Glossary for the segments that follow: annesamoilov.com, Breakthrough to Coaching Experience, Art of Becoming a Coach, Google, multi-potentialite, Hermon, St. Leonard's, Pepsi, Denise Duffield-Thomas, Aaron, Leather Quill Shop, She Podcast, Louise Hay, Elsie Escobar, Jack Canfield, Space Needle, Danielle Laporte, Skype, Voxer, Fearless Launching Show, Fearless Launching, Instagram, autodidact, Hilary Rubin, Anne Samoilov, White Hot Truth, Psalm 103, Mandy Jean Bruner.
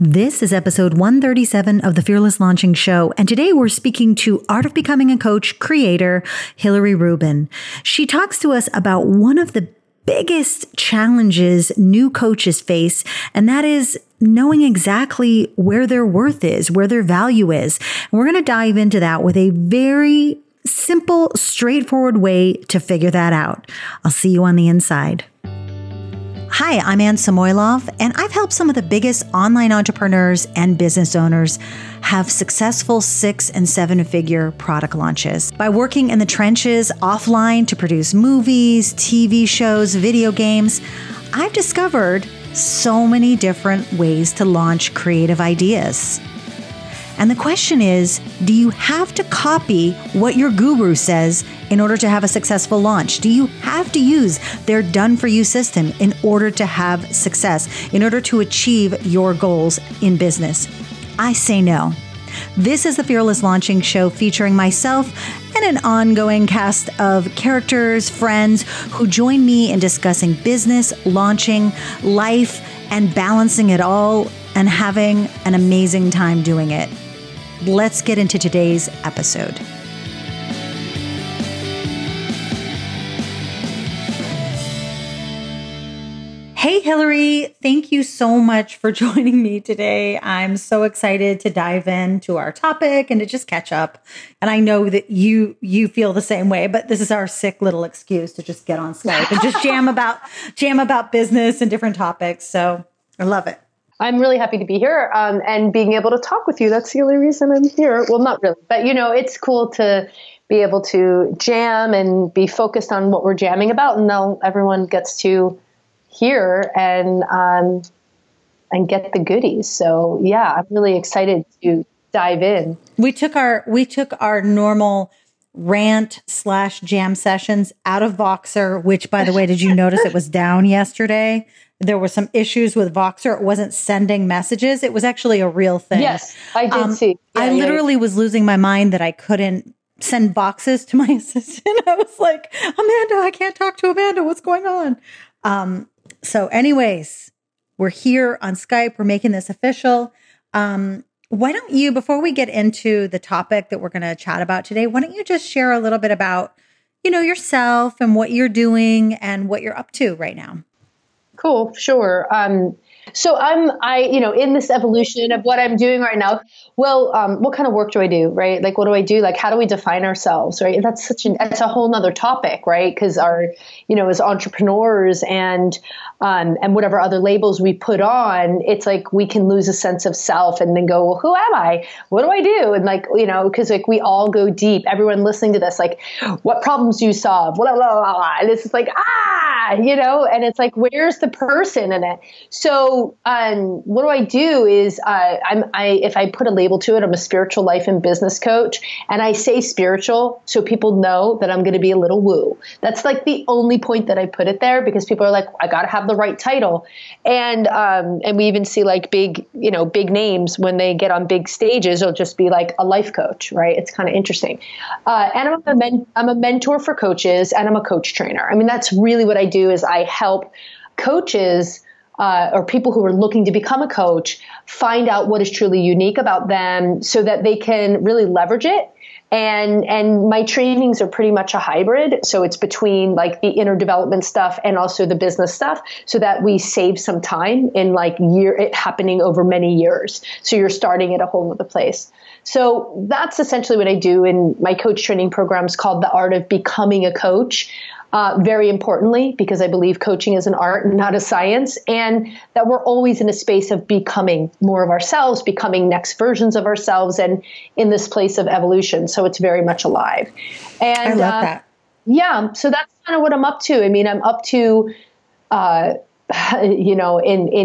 This is episode 137 of the Fearless Launching Show, and today we're speaking to Art of Becoming a Coach creator, Hilary Rubin. She talks to us about one of the biggest challenges new coaches face, and that is knowing exactly where their worth is, where their value is. And we're going to dive into that with a very simple, straightforward way to figure that out. I'll see you on the inside. Hi, I'm Anne Samoilov, and I've helped some of the biggest online entrepreneurs and business owners have successful 6- and 7-figure product launches. By working in the trenches offline to produce movies, TV shows, video games, I've discovered so many different ways to launch creative ideas. And the question is, do you have to copy what your guru says in order to have a successful launch? Do you have to use their done-for-you system in order to have success, in order to achieve your goals in business? I say no. This is the Fearless Launching Show, featuring myself and an ongoing cast of characters, friends who join me in discussing business, launching, life, and balancing it all and having an amazing time doing it. Let's get into today's episode. Hey, Hilary, thank you so much for joining me today. I'm so excited to dive into our topic and to just catch up. And I know that you feel the same way, but this is our sick little excuse to just get on Skype and just jam about business and different topics. So I love it. I'm really happy to be here and being able to talk with you. That's the only reason I'm here. Well, not really, but it's cool to be able to jam and be focused on what we're jamming about, and now everyone gets to hear and get the goodies. So yeah, I'm really excited to dive in. We took our normal rant/jam sessions out of Voxer, which, by the way, did you notice it was down yesterday? There were some issues with Voxer. It wasn't sending messages. It was actually a real thing. Yes, I did see. Yeah, I literally was losing my mind that I couldn't send boxes to my assistant. I was like, Amanda, I can't talk to Amanda. What's going on? So anyways, we're here on Skype. We're making this official. Why don't you, before we get into the topic that we're going to chat about today, why don't you just share a little bit about, yourself and what you're doing and what you're up to right now? Cool. Sure. So I'm in this evolution of what I'm doing right now. Well, what kind of work do I do? Right. Like, what do I do? Like, how do we define ourselves? Right. And that's a whole nother topic, right? Cause our, as entrepreneurs and whatever other labels we put on, it's like, we can lose a sense of self and then go, well, who am I? What do I do? And cause we all go deep, everyone listening to this, like, what problems do you solve? Blah, blah, blah, blah. And it's like, and it's like, where's the person in it? So what do I do is if I put a label to it, I'm a spiritual life and business coach. And I say spiritual so people know that I'm going to be a little woo. That's like the only point that I put it there, because people are like, I got to have the right title. And we even see like big names when they get on big stages, it'll just be like a life coach, right? It's kind of interesting. And I'm a mentor for coaches, and I'm a coach trainer. I mean, that's really what I do, is I help coaches or people who are looking to become a coach find out what is truly unique about them so that they can really leverage it. And my trainings are pretty much a hybrid. So it's between like the inner development stuff and also the business stuff, so that we save some time in like it happening over many years. So you're starting at a whole other place. So that's essentially what I do in my coach training programs, called The Art of Becoming a Coach. Very importantly, because I believe coaching is an art, not a science, and that we're always in a space of becoming more of ourselves, becoming next versions of ourselves, and in this place of evolution. So it's very much alive. And I love that. Yeah. So that's kind of what I'm up to. I mean, I'm up to, in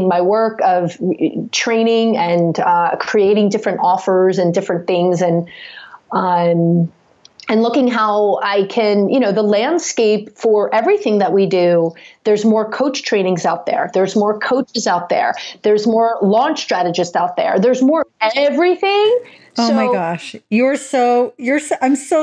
my work of training and creating different offers and different things, and looking how I can, the landscape for everything that we do. There's more coach trainings out there. There's more coaches out there. There's more launch strategists out there. There's more everything. Oh my gosh. I'm so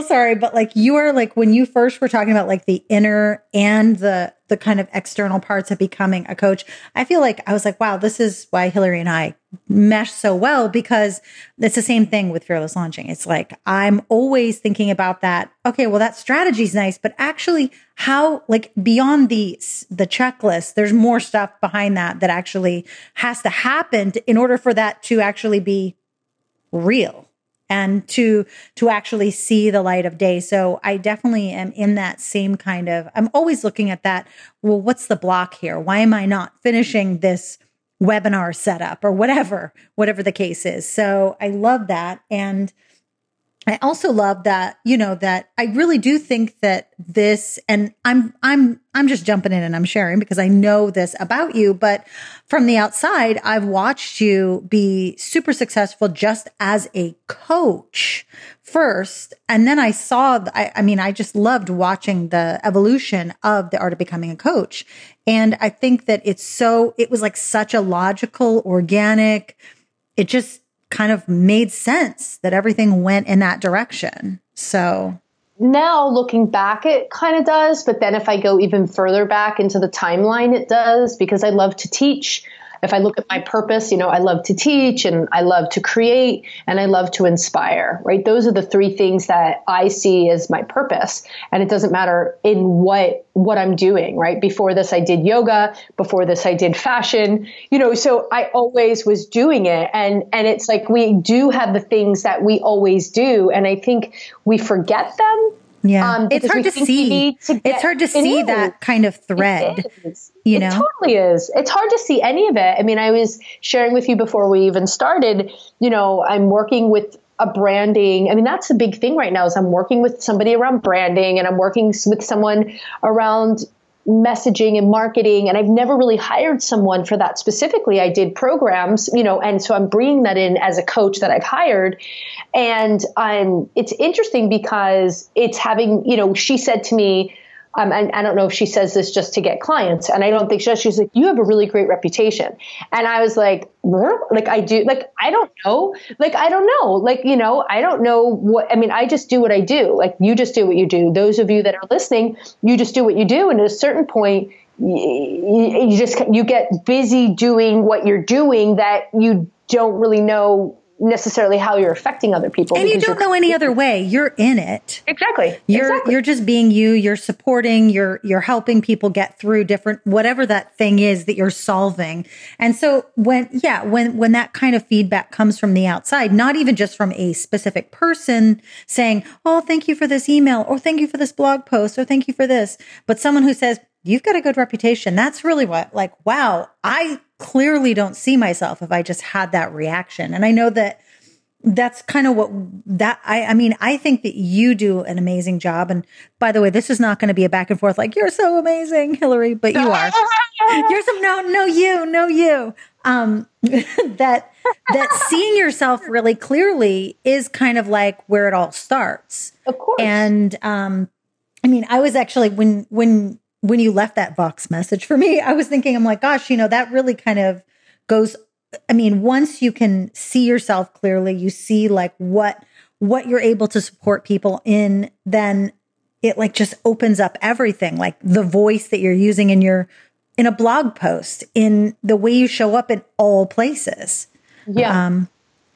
sorry, but like, you are like, when you first were talking about like the inner and the the kind of external parts of becoming a coach, I feel like I was like, wow, this is why Hilary and I mesh so well, because it's the same thing with Fearless Launching. It's like, I'm always thinking about that. Okay, well, that strategy is nice, but actually how, like beyond the checklist, there's more stuff behind that that actually has to happen in order for that to actually be real and to actually see the light of day. So I definitely am in that same kind of, I'm always looking at that. Well, what's the block here? Why am I not finishing this webinar setup or whatever the case is? So I love that. And I also love that, you know, that I really do think that this, and I'm just jumping in and I'm sharing because I know this about you, but from the outside, I've watched you be super successful just as a coach first. And then I saw, I just loved watching the evolution of the Art of Becoming a Coach. And I think that it was like such a logical, organic, it just kind of made sense that everything went in that direction. So now looking back, it kind of does. But then if I go even further back into the timeline, it does, because I love to teach. If I look at my purpose, you know, I love to teach and I love to create and I love to inspire, right? Those are the three things that I see as my purpose. And it doesn't matter in what I'm doing, right? Before this, I did yoga. Before this, I did fashion, you know, so I always was doing it. And it's like, we do have the things that we always do. And I think we forget them. Yeah. It's hard to see. It's hard to see that kind of thread. You know? It totally is. It's hard to see any of it. I mean, I was sharing with you before we even started, you know, I'm working with a branding. I mean, that's the big thing right now is I'm working with somebody around branding and I'm working with someone around messaging and marketing. And I've never really hired someone for that specifically. I did programs, you know, and so I'm bringing that in as a coach that I've hired. And it's interesting because it's having, you know, she said to me, and I don't know if she says this just to get clients, and I don't think she does. She's like, you have a really great reputation. And I was like, I don't know what, I mean, I just do what I do. Like, you just do what you do. Those of you that are listening, you just do what you do. And at a certain point, you get busy doing what you're doing that you don't really know necessarily how you're affecting other people. And you don't know any other way. You're in it. Exactly. You're just being you, you're supporting, you're helping people get through different, whatever that thing is that you're solving. And so when that kind of feedback comes from the outside, not even just from a specific person saying, oh, thank you for this email, or thank you for this blog post, or thank you for this, but someone who says, you've got a good reputation. That's really what, like, wow, I clearly don't see myself if I just had that reaction. And I know that that's kind of what that, I think that you do an amazing job. And by the way, this is not going to be a back and forth, like, you're so amazing, Hilary, but you are. You're some, no, you. That seeing yourself really clearly is kind of like where it all starts. Of course. And, I was actually, when you left that Vox message for me, I was thinking, I'm like, gosh, you know, that really kind of goes, I mean, once you can see yourself clearly, you see like what you're able to support people in, then it like just opens up everything, like the voice that you're using in a blog post, in the way you show up in all places. Yeah.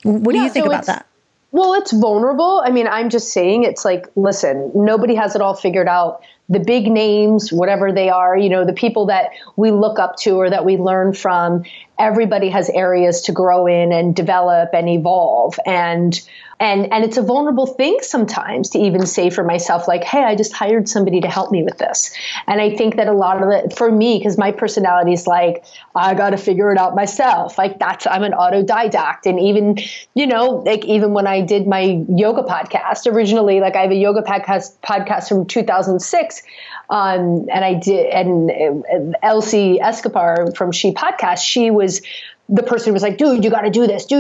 What do you think about that? Well, it's vulnerable. I mean, I'm just saying, it's like, listen, nobody has it all figured out. The big names, whatever they are, you know, the people that we look up to or that we learn from, everybody has areas to grow in and develop and evolve. And it's a vulnerable thing sometimes to even say for myself, like, hey, I just hired somebody to help me with this. And I think that a lot of it for me, because my personality is like, I got to figure it out myself. Like, I'm an autodidact. And even, you know, like even when I did my yoga podcast originally, like I have a yoga podcast from 2006. And Elsie Escobar from She Podcast, she was the person who was like, dude, you got to do this. I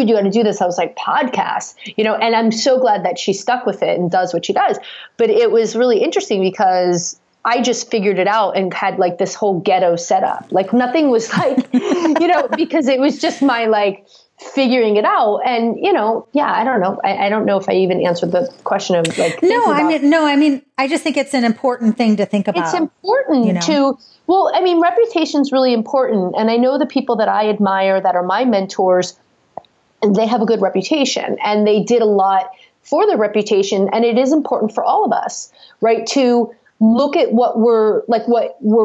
was like, podcast, you know, and I'm so glad that she stuck with it and does what she does. But it was really interesting because I just figured it out and had like this whole ghetto setup. Like nothing was like, you know, because it was just my like figuring it out. And, you know, yeah, I don't know. I don't know if I even answered the question of like, I mean, I just think it's an important thing to think about. It's important reputation's really important. And I know the people that I admire that are my mentors, they have a good reputation and they did a lot for their reputation. And it is important for all of us, right? To look at what we're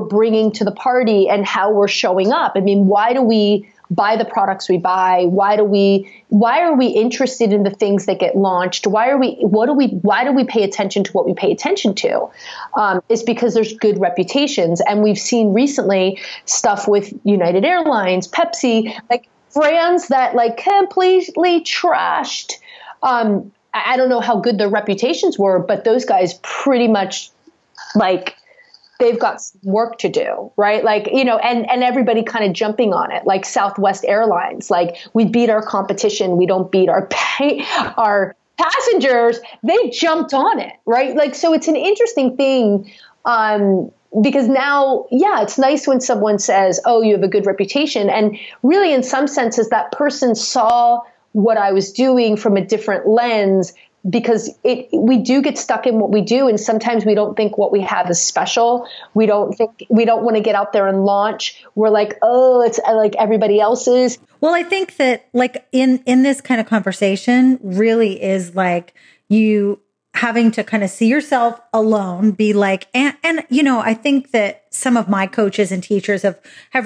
bringing to the party and how we're showing up. I mean, why do we buy the products we buy? Why are we interested in the things that get launched? Why do we pay attention to what we pay attention to? It's because there's good reputations. And we've seen recently stuff with United Airlines, Pepsi, like brands that like completely trashed. I don't know how good their reputations were, but those guys pretty much like they've got work to do, right? Like, and everybody kind of jumping on it, like Southwest Airlines, like we beat our competition. We don't beat our passengers. They jumped on it, right? Like, so it's an interesting thing. Because now, yeah, it's nice when someone says, oh, you have a good reputation. And really in some senses that person saw what I was doing from a different lens, because we do get stuck in what we do. And sometimes we don't think what we have is special. We don't want to get out there and launch. We're like, oh, it's like everybody else's. Well, I think that like in this kind of conversation really is like you having to kind of see yourself alone, be like, and I think that some of my coaches and teachers have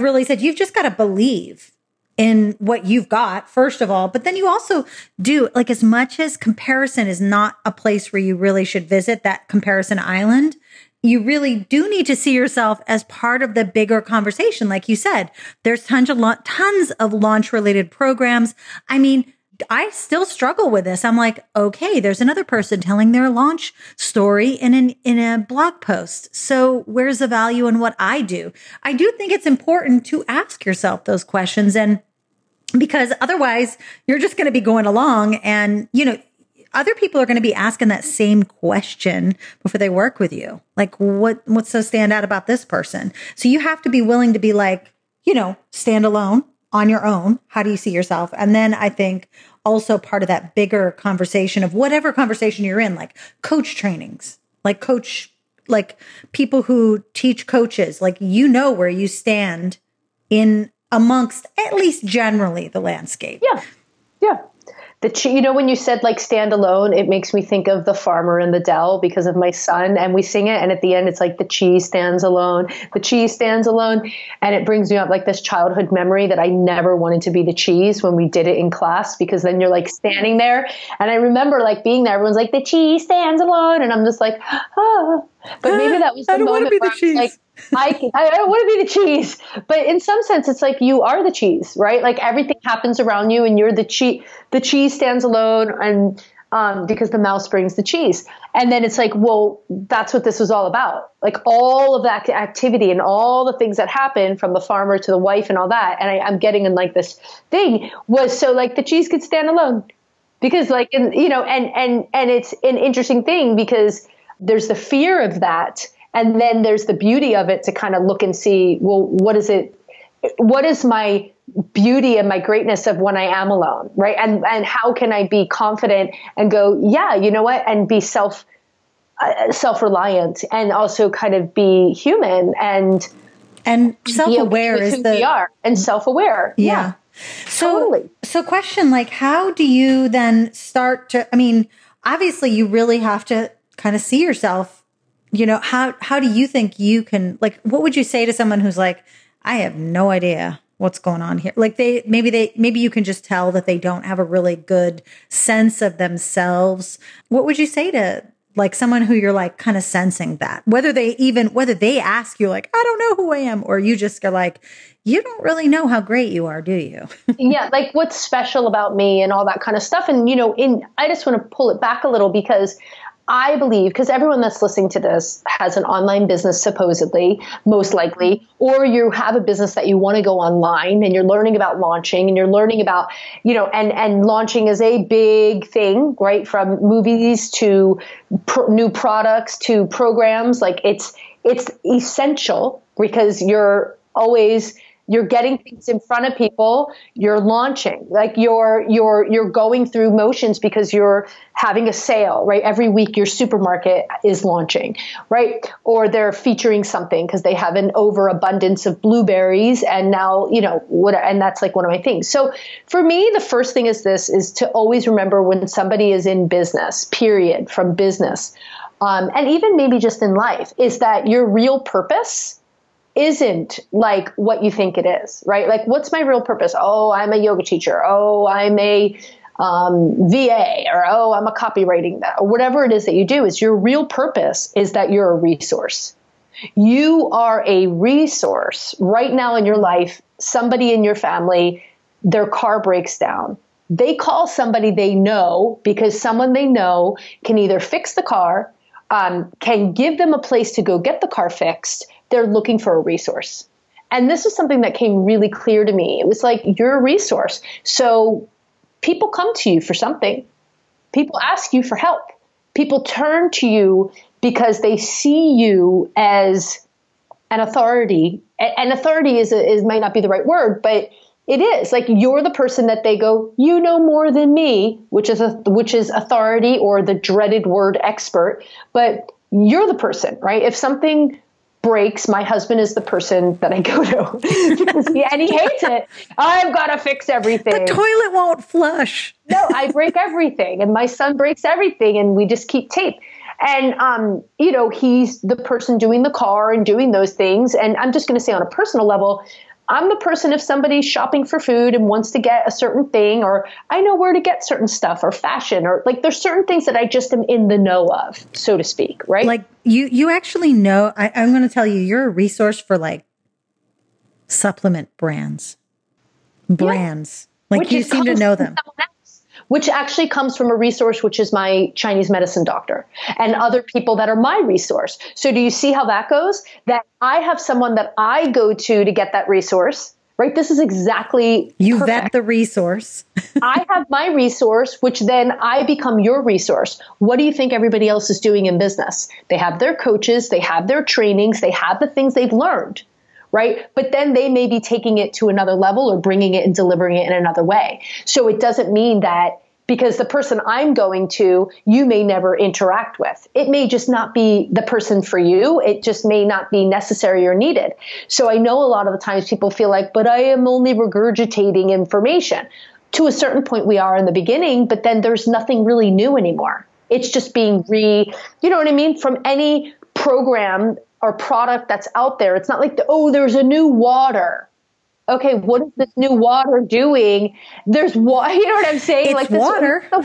really said, you've just got to believe in what you've got, first of all, but then you also do, like, as much as comparison is not a place where you really should visit, that comparison island, you really do need to see yourself as part of the bigger conversation. Like you said, there's tons of launch related programs. I mean, I still struggle with this. I'm like, okay, there's another person telling their launch story in a blog post. So where's the value in what I do? I do think it's important to ask yourself those questions, and because otherwise you're just going to be going along and, other people are going to be asking that same question before they work with you. Like, what's so stand out about this person? So you have to be willing to be like, stand alone on your own. How do you see yourself? And then I think also part of that bigger conversation of whatever conversation you're in, like coach trainings, like people who teach coaches, like, where you stand in amongst at least generally the landscape. Yeah. Yeah. When you said like stand alone, it makes me think of The Farmer in the Dell because of my son, and we sing it. And at the end, it's like the cheese stands alone, the cheese stands alone. And it brings me up like this childhood memory that I never wanted to be the cheese when we did it in class, because then you're like standing there. And I remember like being there, everyone's like the cheese stands alone. And I'm just like, oh, but maybe that was the moment where I was like, I don't want to be the cheese, but in some sense, it's like you are the cheese, right? Like everything happens around you, and you're the cheese. The cheese stands alone, and because the mouse brings the cheese. And then it's like, well, that's what this was all about. Like all of that activity and all the things that happened, from the farmer to the wife and all that. And I'm getting in like this thing was so like the cheese could stand alone, because like and it's an interesting thing because there's the fear of that. And then there's the beauty of it to kind of look and see, well, what is my beauty and my greatness of when I am alone, right? And how can I be confident and go, yeah, you know what, and be self-reliant and also kind of be human and self-aware is who we are and self-aware. Yeah. So, totally. So question, like, how do you then start to, I mean, obviously you really have to kind of see yourself. How do you think you can, like, what would you say to someone who's like, I have no idea what's going on here? Like maybe you can just tell that they don't have a really good sense of themselves. What would you say to like someone who you're like kind of sensing that, whether they ask you like, I don't know who I am, or you just are like, you don't really know how great you are, do you? Yeah. Like what's special about me and all that kind of stuff. And, I just want to pull it back a little because I believe, because everyone that's listening to this has an online business, supposedly, most likely, or you have a business that you want to go online and you're learning about launching and you're learning about, and launching is a big thing, right? From movies to new products to programs, like it's essential because you're always You're getting things in front of people. You're launching, like you're going through motions because you're having a sale, right? Every week your supermarket is launching, right? Or they're featuring something because they have an overabundance of blueberries, and now and that's like one of my things. So for me, the first thing is this: is to always remember when somebody is in business, period, from business, and even maybe just in life, is that your real purpose isn't like what you think it is, right? Like, what's my real purpose? Oh, I'm a yoga teacher. Oh, I'm a VA, or oh, I'm a copywriting, or whatever it is that you do. Is your real purpose is that you're a resource. You are a resource right now in your life. Somebody in your family, their car breaks down. They call somebody they know because someone they know can either fix the car, can give them a place to go get the car fixed. They're looking for a resource. And this is something that came really clear to me. It was like, you're a resource. So people come to you for something. People ask you for help. People turn to you because they see you as an authority. And authority is might not be the right word, but it is like you're the person that they go, you know more than me, which is authority, or the dreaded word expert. But you're the person, right? If something breaks, my husband is the person that I go to because and he hates it. I've got to fix everything. The toilet won't flush. No, I break everything, and my son breaks everything, and we just keep tape. And he's the person doing the car and doing those things. And I'm just going to say, on a personal level, I'm the person if somebody's shopping for food and wants to get a certain thing, or I know where to get certain stuff, or fashion, or like there's certain things that I just am in the know of, so to speak, right? Like you actually know, I'm going to tell you, you're a resource for like supplement brands. Yeah. Like you seem to know them. Which actually comes from a resource, which is my Chinese medicine doctor and other people that are my resource. So do you see how that goes? That I have someone that I go to get that resource, right? This is exactly you perfect. Vet the resource. I have my resource, which then I become your resource. What do you think everybody else is doing in business? They have their coaches, they have their trainings, they have the things they've learned. Right? But then they may be taking it to another level or bringing it and delivering it in another way. So it doesn't mean that because the person I'm going to, you may never interact with. It may just not be the person for you. It just may not be necessary or needed. So I know a lot of the times people feel like, but I am only regurgitating information. To a certain point, we are in the beginning, but then there's nothing really new anymore. It's just being you know what I mean? From any program or product that's out there. It's not like, there's a new water. Okay, what is this new water doing? There's water, you know what I'm saying? It's like this water. At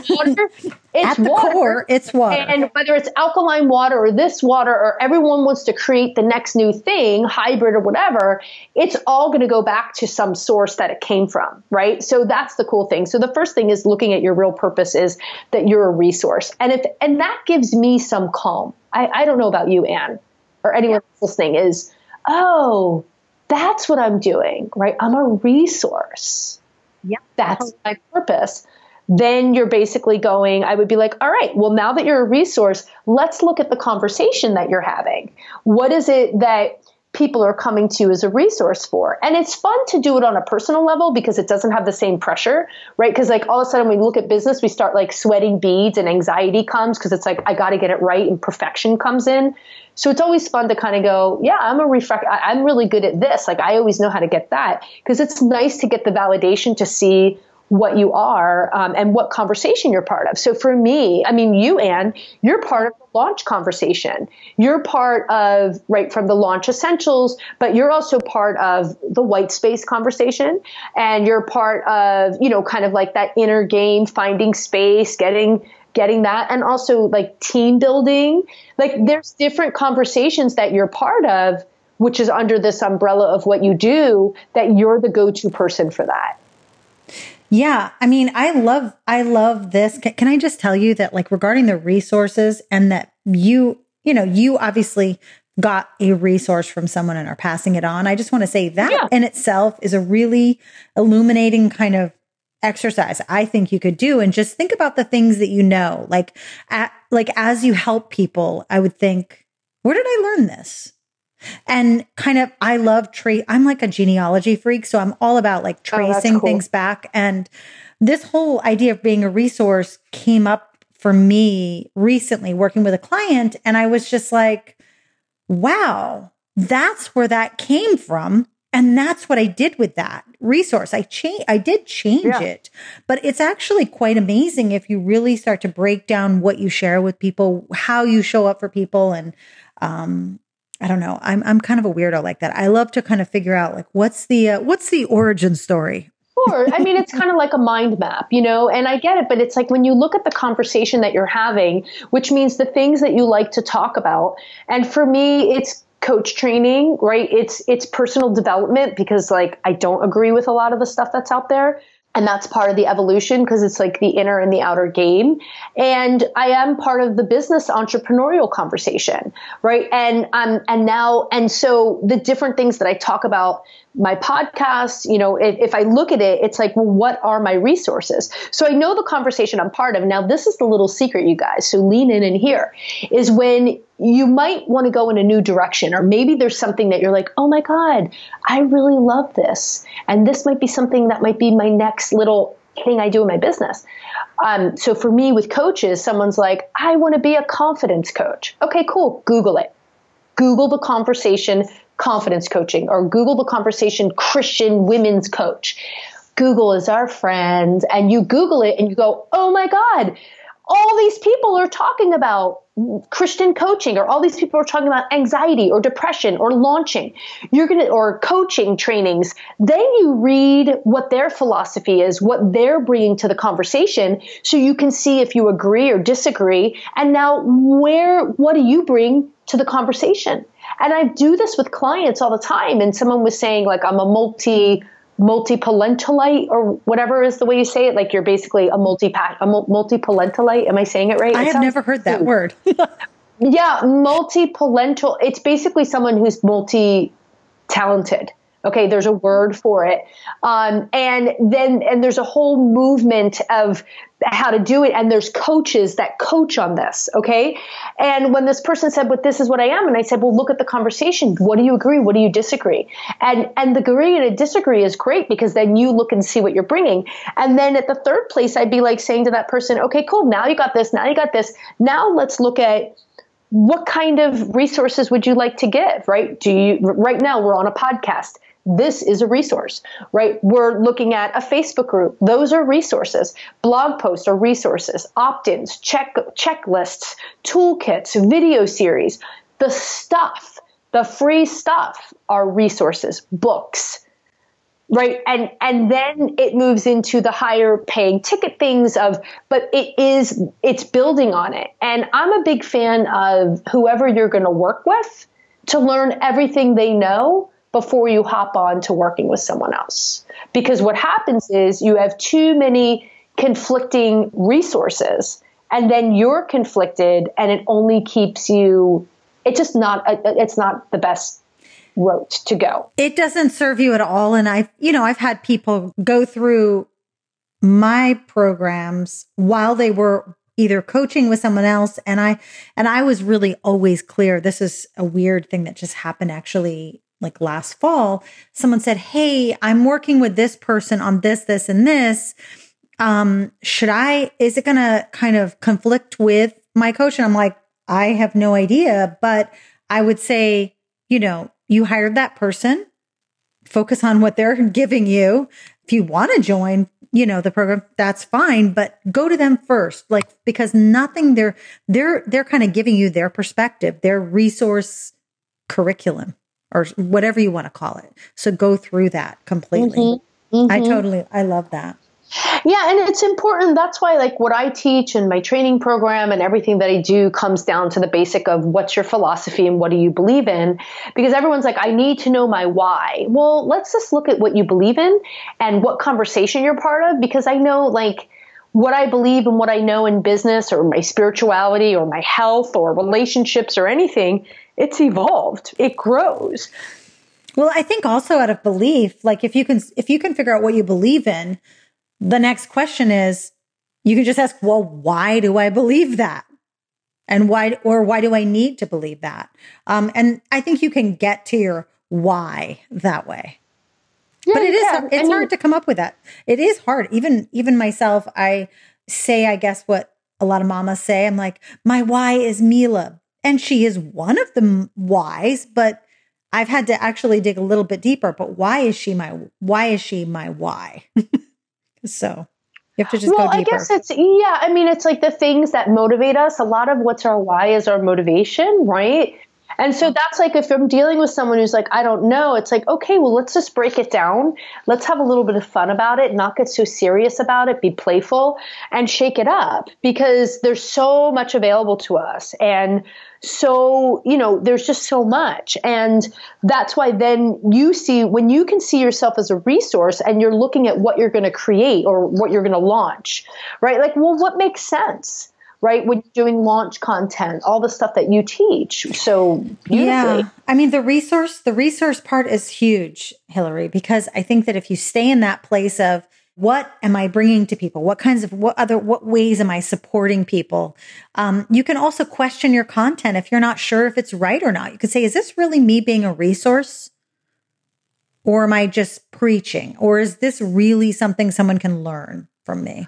the core, it's water. And whether it's alkaline water or this water, or everyone wants to create the next new thing, hybrid or whatever, it's all going to go back to some source that it came from, right? So that's the cool thing. So the first thing is looking at your real purpose is that you're a resource. And that gives me some calm. I don't know about you, Anne, or anyone listening, is, oh, that's what I'm doing, right? I'm a resource. Yeah, that's my purpose. Then you're basically going, I would be like, all right, well, now that you're a resource, let's look at the conversation that you're having. What is it that people are coming to you as a resource for? And it's fun to do it on a personal level because it doesn't have the same pressure, right? Because like all of a sudden we look at business, we start like sweating beads and anxiety comes because it's like, I got to get it right, and perfection comes in. So it's always fun to kind of go, yeah, I'm really good at this. Like I always know how to get that, because it's nice to get the validation to see what you are and what conversation you're part of. So for me, I mean, you, Anne, you're part of the launch conversation. You're part of, right, from the launch essentials, but you're also part of the white space conversation. And you're part of, kind of like that inner game, finding space, getting that, and also like team building. Like there's different conversations that you're part of, which is under this umbrella of what you do, that you're the go-to person for that. Yeah. I mean, I love this. Can I just tell you that, like, regarding the resources, and that you obviously got a resource from someone and are passing it on. I just want to say that in itself is a really illuminating kind of exercise I think you could do. And just think about the things that you know, like as you help people, I would think, where did I learn this? And kind of, I love I'm like a genealogy freak. So I'm all about like tracing things back. And this whole idea of being a resource came up for me recently working with a client. And I was just like, wow, that's where that came from. And that's what I did with that resource. I did change it, but it's actually quite amazing if you really start to break down what you share with people, how you show up for people. And, I don't know. I'm kind of a weirdo like that. I love to kind of figure out like, what's the origin story? Sure. I mean, it's kind of like a mind map, you know, and I get it, but it's like when you look at the conversation that you're having, which means the things that you like to talk about. And for me, it's coach training, right? It's personal development, because like, I don't agree with a lot of the stuff that's out there. And that's part of the evolution, because it's like the inner and the outer game. And I am part of the business entrepreneurial conversation, right? And so the different things that I talk about, my podcast, you know, if I look at it, it's like, well, what are my resources? So I know the conversation I'm part of. Now, this is the little secret, you guys. So lean in and hear is when you might want to go in a new direction, or maybe there's something that you're like, oh my God, I really love this. And this might be something that might be my next little thing I do in my business. So for me with coaches, someone's like, I want to be a confidence coach. Okay, cool. Google it. Google the conversation confidence coaching, or Google the conversation Christian women's coach. Google is our friend. And you Google it and you go, oh my God, all these people are talking about Christian coaching, or all these people are talking about anxiety or depression or launching. Or coaching trainings. Then you read what their philosophy is, what they're bringing to the conversation, so you can see if you agree or disagree. And now, what do you bring to the conversation? And I do this with clients all the time. And someone was saying, like, I'm a multi-potentialite, or whatever is the way you say it. Like, you're basically a multi-potentialite. Am I saying it right? I have never heard that word. Yeah. Multi-potential. It's basically someone who's multi-talented. Okay. There's a word for it. And there's a whole movement of how to do it. And there's coaches that coach on this. Okay. And when this person said, but this is what I am. And I said, well, look at the conversation. What do you agree? What do you disagree? And the agree and a disagree is great, because then you look and see what you're bringing. And then at the third place, I'd be like saying to that person, okay, cool. Now you got this. Now you got this. Now let's look at, what kind of resources would you like to give? Right. Right now we're on a podcast. This is a resource, right? We're looking at a Facebook group. Those are resources. Blog posts are resources. Opt-ins, checklists, toolkits, video series. The stuff, the free stuff are resources, books, right? And then it moves into the higher paying ticket things of, but it's building on it. And I'm a big fan of whoever you're going to work with to learn everything they know before you hop on to working with someone else. Because what happens is you have too many conflicting resources, and then you're conflicted, and it only keeps you, it's not the best route to go. It doesn't serve you at all. And I've had people go through my programs while they were either coaching with someone else. And I was really always clear. This is a weird thing that just happened actually. Like last fall, someone said, hey, I'm working with this person on this, and this. Is it going to kind of conflict with my coach? And I'm like, I have no idea, but I would say, you know, you hired that person, focus on what they're giving you. If you want to join, you know, the program, that's fine, but go to them first. Like, because nothing, they're kind of giving you their perspective, their resource curriculum, or whatever you want to call it. So go through that completely. Mm-hmm. Mm-hmm. I love that. Yeah. And it's important. That's why like what I teach in my training program and everything that I do comes down to the basic of what's your philosophy and what do you believe in? Because everyone's like, I need to know my why. Well, let's just look at what you believe in and what conversation you're part of. Because I know like what I believe and what I know in business or my spirituality or my health or relationships or anything, it's evolved. It grows. Well, I think also out of belief, like if you can figure out what you believe in, the next question is, you can just ask, well, why do I believe that? And why do I need to believe that? And I think you can get to your why that way. Yeah, but it's hard to come up with that. It is hard. Even myself, I say, I guess what a lot of mamas say, I'm like, my why is Mila. And she is one of the whys, but I've had to actually dig a little bit deeper. But why is she my why? So you have to just go deeper. I guess it's like the things that motivate us. A lot of what's our why is our motivation, right? And so that's like, if I'm dealing with someone who's like, I don't know, it's like, okay, well, let's just break it down. Let's have a little bit of fun about it, not get so serious about it, be playful and shake it up, because there's so much available to us. And so, there's just so much. And that's why then when you can see yourself as a resource and you're looking at what you're going to create or what you're going to launch, right? Like, well, what makes sense? Right? When you're doing launch content, all the stuff that you teach. So beautifully. Yeah. I mean, the resource part is huge, Hilary, because I think that if you stay in that place of what am I bringing to people? What ways am I supporting people? You can also question your content if you're not sure if it's right or not. You could say, is this really me being a resource? Or am I just preaching? Or is this really something someone can learn from me?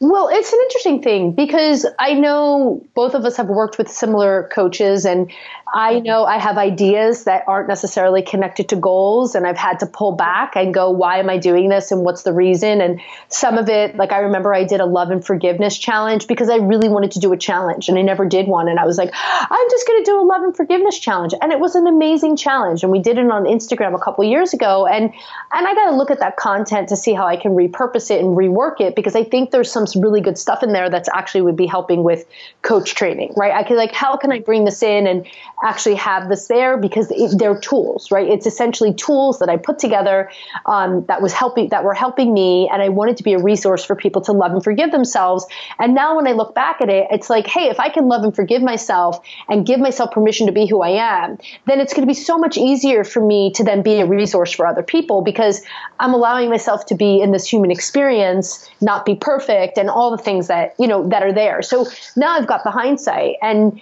Well, it's an interesting thing because I know both of us have worked with similar coaches, and I know I have ideas that aren't necessarily connected to goals, and I've had to pull back and go, why am I doing this and what's the reason? And some of it, like I remember I did a love and forgiveness challenge because I really wanted to do a challenge and I never did one. And I was like, I'm just going to do a love and forgiveness challenge. And it was an amazing challenge. And we did it on Instagram a couple of years ago. And I got to look at that content to see how I can repurpose it and rework it, because I think there's some really good stuff in there that's actually would be helping with coach training, right? I could like, how can I bring this in and actually have this there, because they're tools, right? It's essentially tools that I put together that were helping me, and I wanted to be a resource for people to love and forgive themselves. And now when I look back at it, it's like, hey, if I can love and forgive myself and give myself permission to be who I am, then it's going to be so much easier for me to then be a resource for other people, because I'm allowing myself to be in this human experience, not be perfect, and all the things that, that are there. So now I've got the hindsight, and,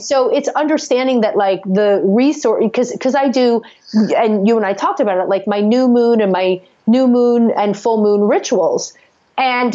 so it's understanding that like the resource, because I do, and you and I talked about it, like my new moon and full moon rituals, and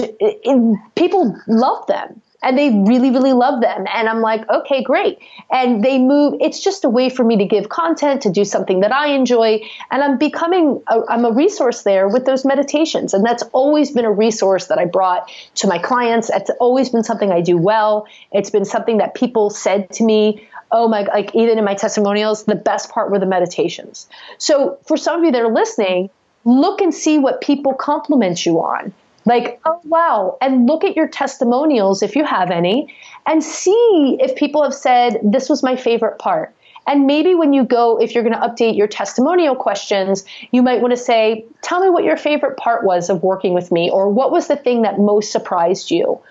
people love them. And they really, really love them. And I'm like, okay, great. And they move. It's just a way for me to give content, to do something that I enjoy. And I'm becoming, I'm a resource there with those meditations. And that's always been a resource that I brought to my clients. It's always been something I do well. It's been something that people said to me, oh my, like even in my testimonials, the best part were the meditations. So for some of you that are listening, look and see what people compliment you on. Like, oh, wow. And look at your testimonials, if you have any, and see if people have said, this was my favorite part. And maybe when you go, if you're going to update your testimonial questions, you might want to say, tell me what your favorite part was of working with me, or what was the thing that most surprised you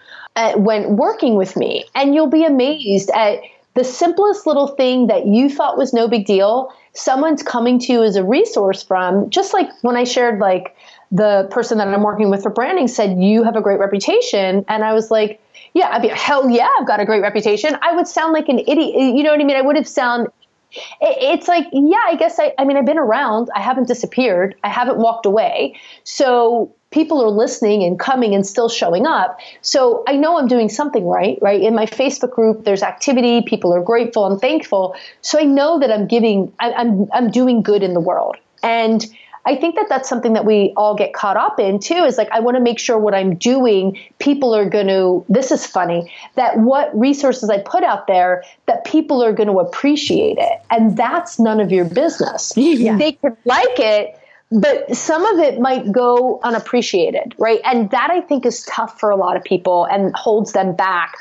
when working with me. And you'll be amazed at the simplest little thing that you thought was no big deal. Someone's coming to you as a resource from, just like when I shared, like, the person that I'm working with for branding said, you have a great reputation. And I was like, yeah, hell yeah, I've got a great reputation. I would sound like an idiot. You know what I mean? I would have sound. It's like, yeah, I guess I mean, I've been around. I haven't disappeared. I haven't walked away. So people are listening and coming and still showing up. So I know I'm doing something right? In my Facebook group, there's activity. People are grateful and thankful. So I know that I'm giving, I'm doing good in the world. And I think that that's something that we all get caught up in too, is like, I want to make sure what I'm doing, people are going to, this is funny, that what resources I put out there, that people are going to appreciate it. And that's none of your business. Yeah. They can like it, but some of it might go unappreciated, right? And that I think is tough for a lot of people and holds them back.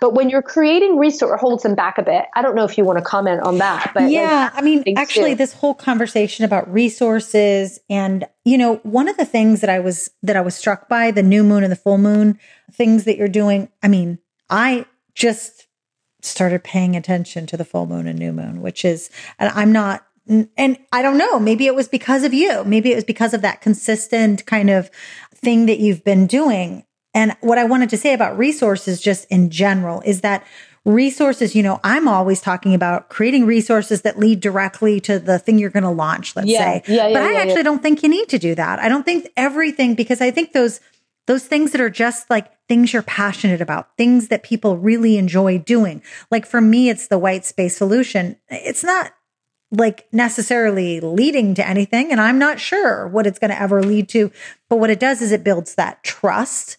But when you're creating resource, it holds them back a bit. I don't know if you want to comment on that. But yeah, like, I mean, actually, this whole conversation about resources and, one of the things that I was struck by, the new moon and the full moon, things that you're doing. I mean, I just started paying attention to the full moon and new moon, which is, and I'm not, and I don't know, maybe it was because of you. Maybe it was because of that consistent kind of thing that you've been doing. And what I wanted to say about resources just in general is that resources, you know, I'm always talking about creating resources that lead directly to the thing you're going to launch, let's say. But I actually don't think you need to do that. I don't think everything, because I think those things that are just like things you're passionate about, things that people really enjoy doing. Like for me, it's the white space solution. It's not like necessarily leading to anything, and I'm not sure what it's going to ever lead to. But what it does is it builds that trust.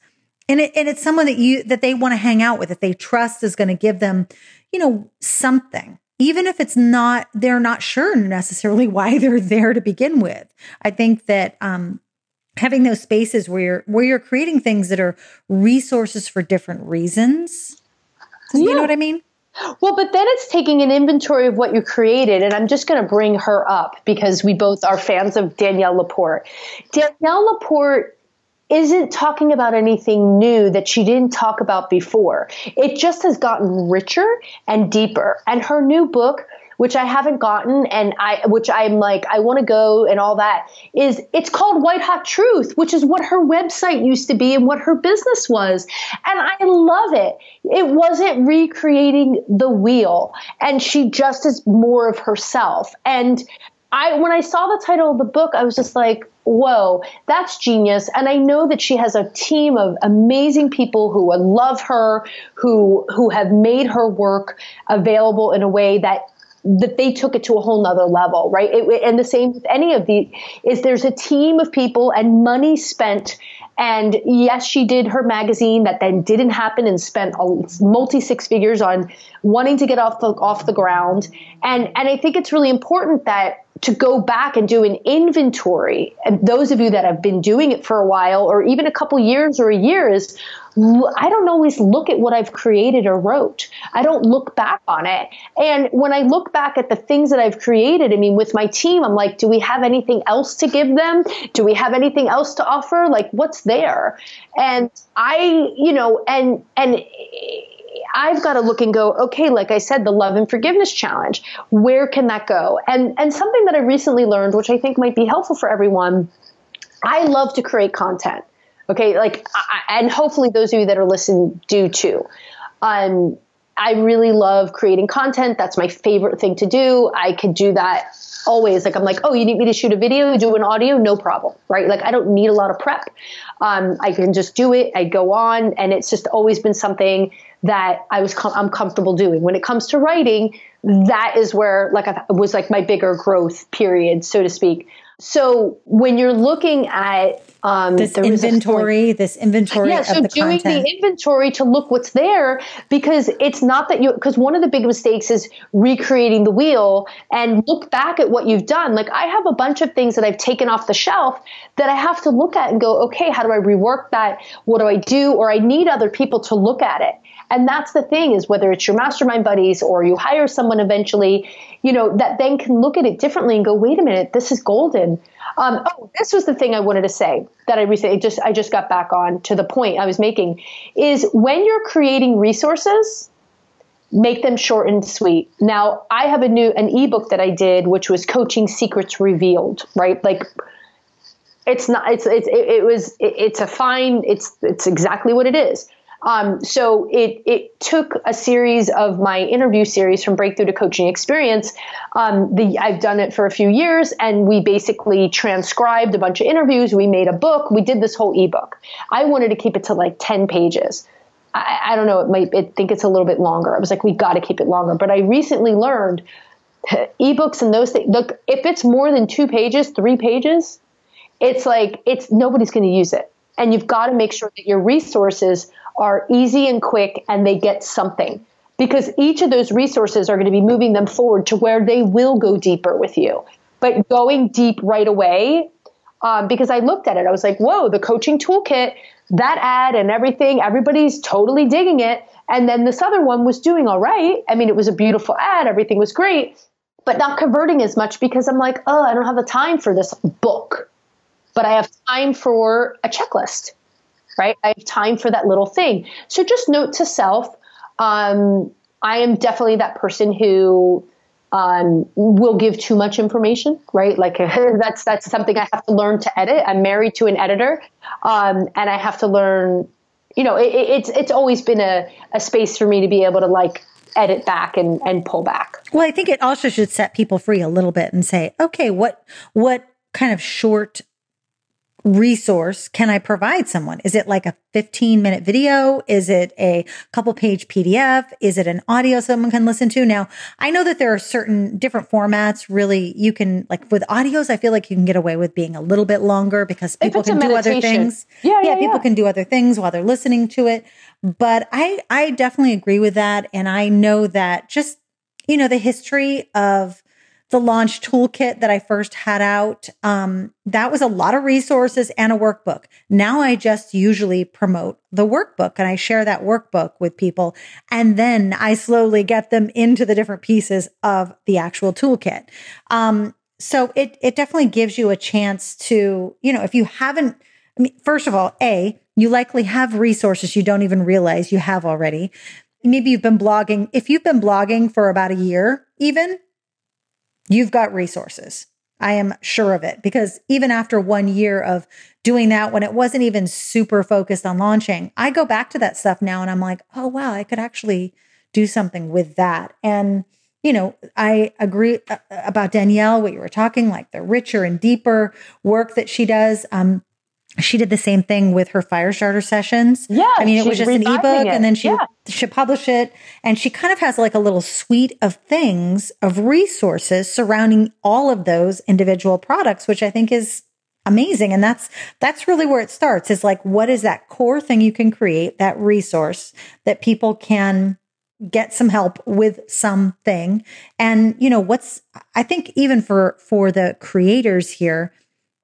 And it's someone that they want to hang out with, that they trust is going to give them, you know, something, even if it's not, they're not sure necessarily why they're there to begin with. I think that having those spaces where you're creating things that are resources for different reasons, you know what I mean? Well, but then it's taking an inventory of what you created. And I'm just going to bring her up because we both are fans of Danielle Laporte. Danielle Laporte isn't talking about anything new that she didn't talk about before. It just has gotten richer and deeper. And her new book, which I haven't gotten, which I'm like, I want to go and all that, it's called White Hot Truth, which is what her website used to be and what her business was. And I love it. It wasn't recreating the wheel. And she just is more of herself. And when I saw the title of the book, I was just like, whoa, that's genius. And I know that she has a team of amazing people who love her, who have made her work available in a way that they took it to a whole nother level, right? And the same with any of these, is there's a team of people and money spent. And yes, she did her magazine that then didn't happen and spent multi-six figures on wanting to get off the ground. And I think it's really important that to go back and do an inventory. And those of you that have been doing it for a while, or even a couple years or a year, is I don't always look at what I've created or wrote. I don't look back on it. And when I look back at the things that I've created, I mean, with my team, I'm like, do we have anything else to give them? Do we have anything else to offer? Like, what's there? And I, you know, and I've got to look and go, okay, like I said, the love and forgiveness challenge, where can that go? And something that I recently learned, which I think might be helpful for everyone, I love to create content. Okay. Like, and hopefully those of you that are listening do too. I really love creating content. That's my favorite thing to do. I could do that always. Like, I'm like, oh, you need me to shoot a video, do an audio? No problem. Right? Like, I don't need a lot of prep. I can just do it. I go on, and it's just always been something that I'm comfortable doing. When it comes to writing, that is where like I was like my bigger growth period, so to speak. So when you're looking at this inventory of the content. The inventory to look what's there, because it's not that because one of the big mistakes is recreating the wheel and look back at what you've done. Like, I have a bunch of things that I've taken off the shelf that I have to look at and go, okay, how do I rework that? What do I do? Or I need other people to look at it. And that's the thing, is whether it's your mastermind buddies or you hire someone eventually, you know, that then can look at it differently and go, wait a minute, this is golden. This was the thing I wanted to say that I recently I just got back on to the point I was making, is when you're creating resources, make them short and sweet. Now, I have an ebook that I did, which was Coaching Secrets Revealed, right? Like, it's exactly what it is. So it took a series of my interview series from Breakthrough to Coaching Experience. I've done it for a few years, and we basically transcribed a bunch of interviews. We made a book. We did this whole ebook. I wanted to keep it to like 10 pages. I don't know. I think it's a little bit longer. I was like, we got to keep it longer. But I recently learned ebooks and those things. Look, if it's more than 2 pages, 3 pages, it's like, nobody's going to use it. And you've got to make sure that your resources are easy and quick and they get something, because each of those resources are going to be moving them forward to where they will go deeper with you. But going deep right away, because I looked at it, I was like, whoa, the coaching toolkit, that ad and everything, everybody's totally digging it. And then this other one was doing all right. I mean, it was a beautiful ad. Everything was great, but not converting as much, because I'm like, oh, I don't have the time for this book, but I have time for a checklist. Right? I have time for that little thing. So just note to self, I am definitely that person who will give too much information, right? Like that's something I have to learn to edit. I'm married to an editor, and I have to learn you know, it's always been a space for me to be able to like edit back and pull back. Well, I think it also should set people free a little bit and say, okay, what kind of short resource can I provide someone? Is it like a 15-minute video? Is it a couple-page PDF? Is it an audio someone can listen to? Now, I know that there are certain different formats. Really, you can, like with audios, I feel like you can get away with being a little bit longer because people can do other things. People can do other things while they're listening to it. But I definitely agree with that. And I know that just, you know, the history of the launch toolkit that I first had out, that was a lot of resources and a workbook. Now I just usually promote the workbook and I share that workbook with people. And then I slowly get them into the different pieces of the actual toolkit. So it definitely gives you a chance to, you know, if you haven't, I mean, first of all, A, you likely have resources you don't even realize you have already. Maybe you've been blogging. If you've been blogging for about a year, even, you've got resources. I am sure of it, because even after 1 year of doing that, when it wasn't even super focused on launching, I go back to that stuff now and I'm like, oh, wow, I could actually do something with that. And, you know, I agree about Danielle, what you were talking, like the richer and deeper work that she does. She did the same thing with her Firestarter sessions. Yeah. I mean, it was just an ebook and then she published it, and she kind of has like a little suite of things, of resources surrounding all of those individual products, which I think is amazing. And that's really where it starts, is like, what is that core thing you can create, that resource that people can get some help with something. And, you know, what's, I think even for the creators here,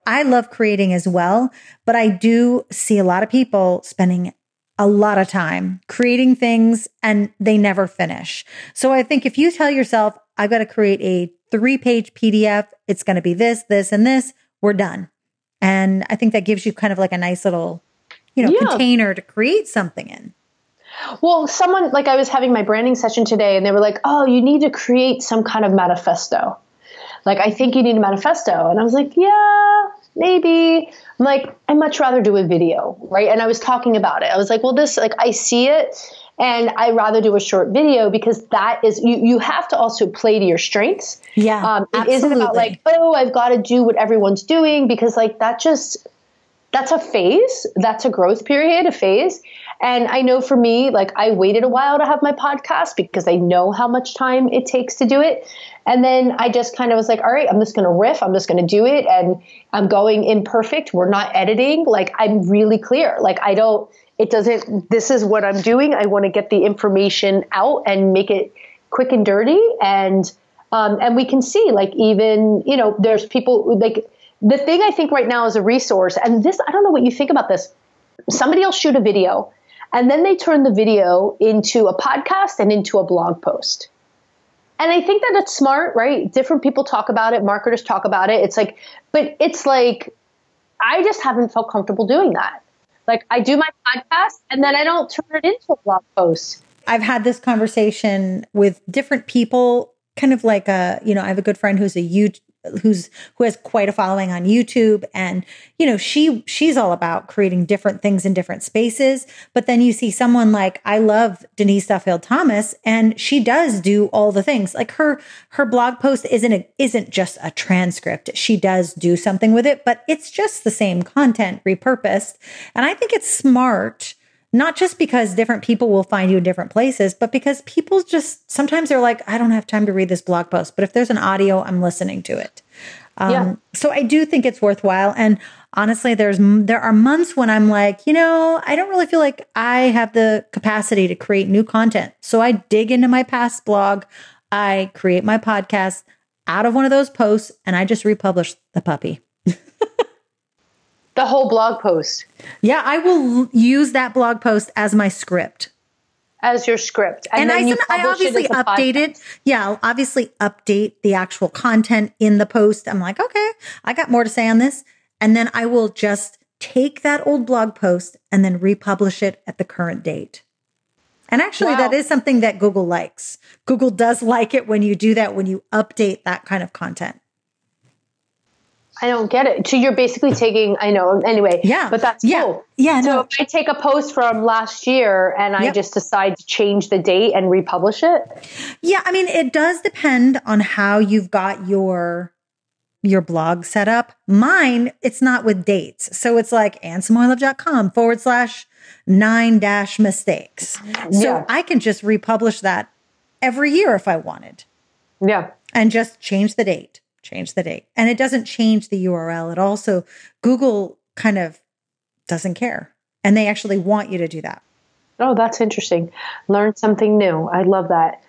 I love creating as well, but I do see a lot of people spending a lot of time creating things and they never finish. So I think if you tell yourself, I've got to create a 3-page PDF, it's going to be this, this, and this, we're done. And I think that gives you kind of like a nice little, you know, container to create something in. Well, someone, like I was having my branding session today and they were like, oh, you need to create some kind of manifesto. Like, I think you need a manifesto. And I was like, yeah, maybe. I'm like, I'd much rather do a video, right? And I was talking about it. I was like, well, this, like, I see it, and I'd rather do a short video, because that is, you have to also play to your strengths. Yeah, absolutely. It isn't about like, oh, I've got to do what everyone's doing, because like that just, that's a phase. That's a growth period, a phase. And I know for me, like I waited a while to have my podcast because I know how much time it takes to do it. And then I just kind of was like, all right, I'm just going to riff. I'm just going to do it. And I'm going imperfect. We're not editing. Like I'm really clear. Like I don't, it doesn't, this is what I'm doing. I want to get the information out and make it quick and dirty. And we can see, like, even, you know, there's people, like the thing I think right now is a resource. And this, I don't know what you think about this. Somebody else shoot a video, and then they turn the video into a podcast and into a blog post. And I think that it's smart, right? Different people talk about it. Marketers talk about it. It's like, but it's like, I just haven't felt comfortable doing that. Like I do my podcast and then I don't turn it into a blog post. I've had this conversation with different people, kind of like a, you know, I have a good friend who's a huge, who has quite a following on YouTube. And, you know, she's all about creating different things in different spaces. But then you see someone like, I love Denise Duffield-Thomas, and she does do all the things. Like her blog post isn't just a transcript. She does do something with it, but it's just the same content repurposed. And I think it's smart, not just because different people will find you in different places, but because people just, sometimes they're like, I don't have time to read this blog post, but if there's an audio, I'm listening to it. So I do think it's worthwhile. And honestly, there are months when I'm like, you know, I don't really feel like I have the capacity to create new content. So I dig into my past blog. I create my podcast out of one of those posts, and I just republish the puppy. The whole blog post. Yeah, I will use that blog post as my script. As your script. And I obviously update it. Yeah, I'll obviously update the actual content in the post. I'm like, okay, I got more to say on this. And then I will just take that old blog post and then republish it at the current date. And actually, that is something that Google likes. Google does like it when you do that, when you update that kind of content. I don't get it. So you're basically taking, I know, anyway, yeah, but that's cool. Yeah, so if I take a post from last year and I just decide to change the date and republish it. Yeah. I mean, it does depend on how you've got your blog set up. Mine, it's not with dates. So it's like annesamoilov.com/9-mistakes. So I can just republish that every year if I wanted. Yeah. And just change the date. Change the date. And it doesn't change the URL. It also, Google kind of doesn't care. And they actually want you to do that. Oh, that's interesting. Learn something new. I love that.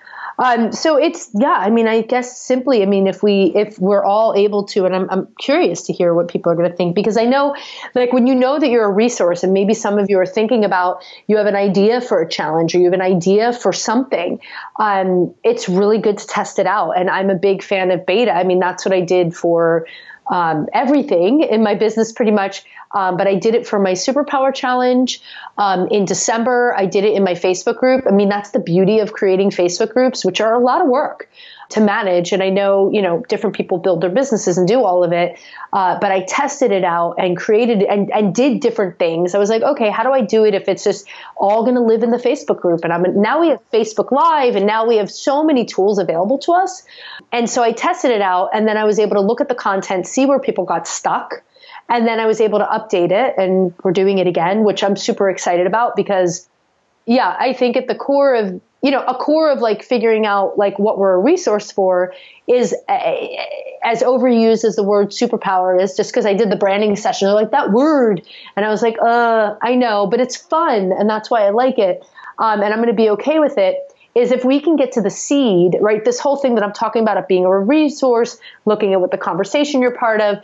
So it's, I mean, I guess simply, I mean, if we're all able to, and I'm curious to hear what people are going to think, because I know, like, when you know that you're a resource, and maybe some of you are thinking about, you have an idea for a challenge or you have an idea for something, it's really good to test it out. And I'm a big fan of beta. I mean, that's what I did for, everything in my business pretty much. But I did it for my superpower challenge in December. I did it in my Facebook group. I mean, that's the beauty of creating Facebook groups, which are a lot of work to manage. And I know, you know, different people build their businesses and do all of it. But I tested it out and created and did different things. I was like, okay, how do I do it if it's just all going to live in the Facebook group? And now we have Facebook Live, and now we have so many tools available to us. And so I tested it out, and then I was able to look at the content, see where people got stuck. And then I was able to update it, and we're doing it again, which I'm super excited about because, yeah, I think at the core of, you know, a core of like figuring out like what we're a resource for is as overused as the word superpower is, just because I did the branding session. They're like, that word. And I was like, I know, but it's fun. And that's why I like it. And I'm going to be okay with it. Is if we can get to the seed, right? This whole thing that I'm talking about, it being a resource, looking at what the conversation you're part of,